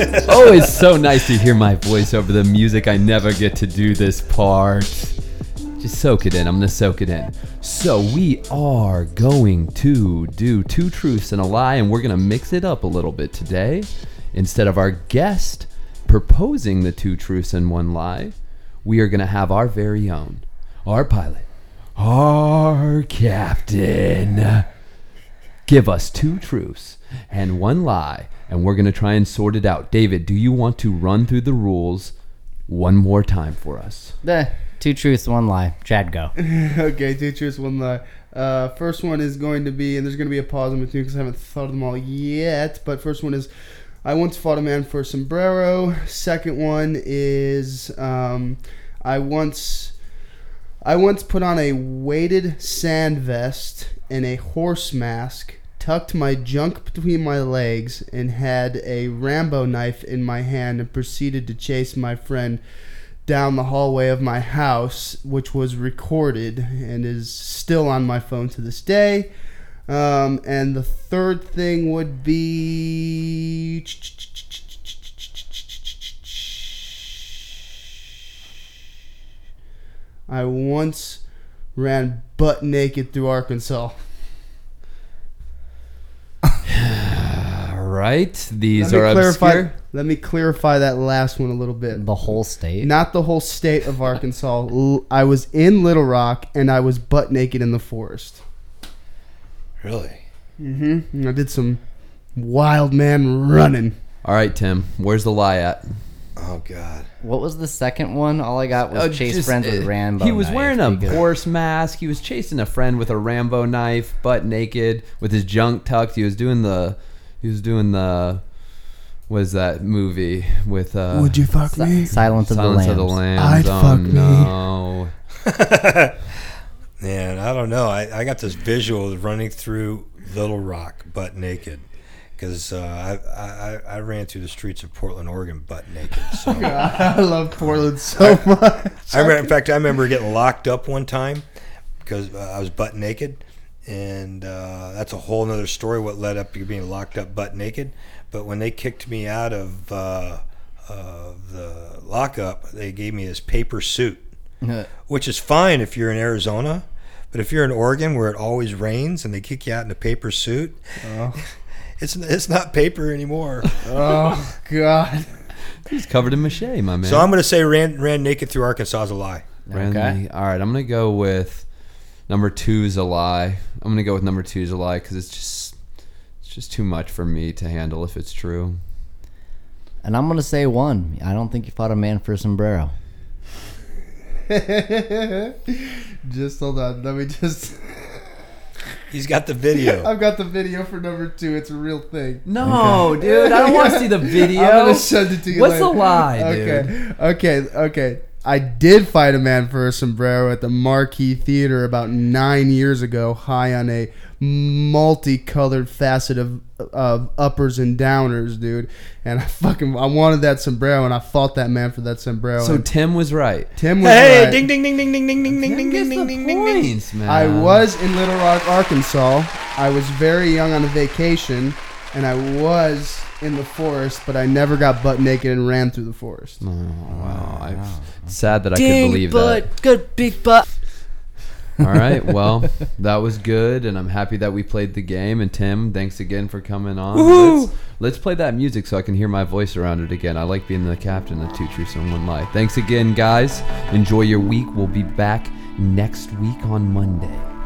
It's always so nice to hear my voice over the music. I never get to do this part. Just soak it in. I'm going to soak it in. So we are going to do two truths and a lie, and we're going to mix it up a little bit today. Instead of our guest proposing the two truths and one lie, we are going to have our very own, our pilot, our captain, give us two truths and one lie, and we're going to try and sort it out. David, do you want to run through the rules one more time for us? Two truths, one lie. Chad, go. Okay, two truths, one lie. First one is going to be, and there's going to be a pause in between because I haven't thought of them all yet, but first one is, I once fought a man for a sombrero. Second one is, I once put on a weighted sand vest and a horse mask, tucked my junk between my legs, and had a Rambo knife in my hand and proceeded to chase my friend down the hallway of my house, which was recorded and is still on my phone to this day. And the third thing would be... I once ran butt naked through Arkansas. Right? These are obscure. Let me clarify that last one a little bit. The whole state? Not the whole state of Arkansas. I was in Little Rock, and I was butt naked in the forest. Really? Mm-hmm. And I did some wild man running. All right, Tim. Where's the lie at? Oh, God. What was the second one? All I got was chase friends with Rambo knife. He was wearing a horse mask. He was chasing a friend with a Rambo knife, butt naked, with his junk tucked. He was doing the... What is that movie with... Would you fuck me? Silence of the Lambs. I'd fuck me. Man, I don't know. I got this visual of running through Little Rock butt naked. Because I ran through the streets of Portland, Oregon, butt naked. So. I love Portland so much. In fact, I remember getting locked up one time because I was butt naked, and that's a whole other story. What led up to being locked up butt naked? But when they kicked me out of the lockup, they gave me this paper suit, which is fine if you're in Arizona, but if you're in Oregon where it always rains and they kick you out in a paper suit. It's not paper anymore. Oh, God. He's covered in mache, my man. So I'm going to say ran naked through Arkansas is a lie. Okay. All right, I'm going to go with number two is a lie. Because it's just too much for me to handle if it's true. And I'm going to say one. I don't think you fought a man for a sombrero. Just hold on. Let me just... He's got the video. I've got the video for number two. It's a real thing. No, okay. Dude. I don't want to see the video. I'm going to send it to you later. What's the lie, dude? Okay. I did fight a man for a sombrero at the Marquee Theater about 9 years ago, high on a multicolored facet of uppers and downers, dude. And I wanted that sombrero, and I fought that man for that sombrero. So Tim was right. Hey, ding, ding, ding, ding, ding, ding, ding, ding, ding, ding, ding, ding, ding, ding. I was in Little Rock, Arkansas. I was very young on a vacation, and I was in the forest, but I never got butt naked and ran through the forest. Oh, wow. It's sad that I could believe that. Good big butt. All right, well, that was good, and I'm happy that we played the game. And Tim, thanks again for coming on. Let's play that music so I can hear my voice around it again. I like being the captain of Two Truths and One Lie. Thanks again, guys. Enjoy your week. We'll be back next week on Monday.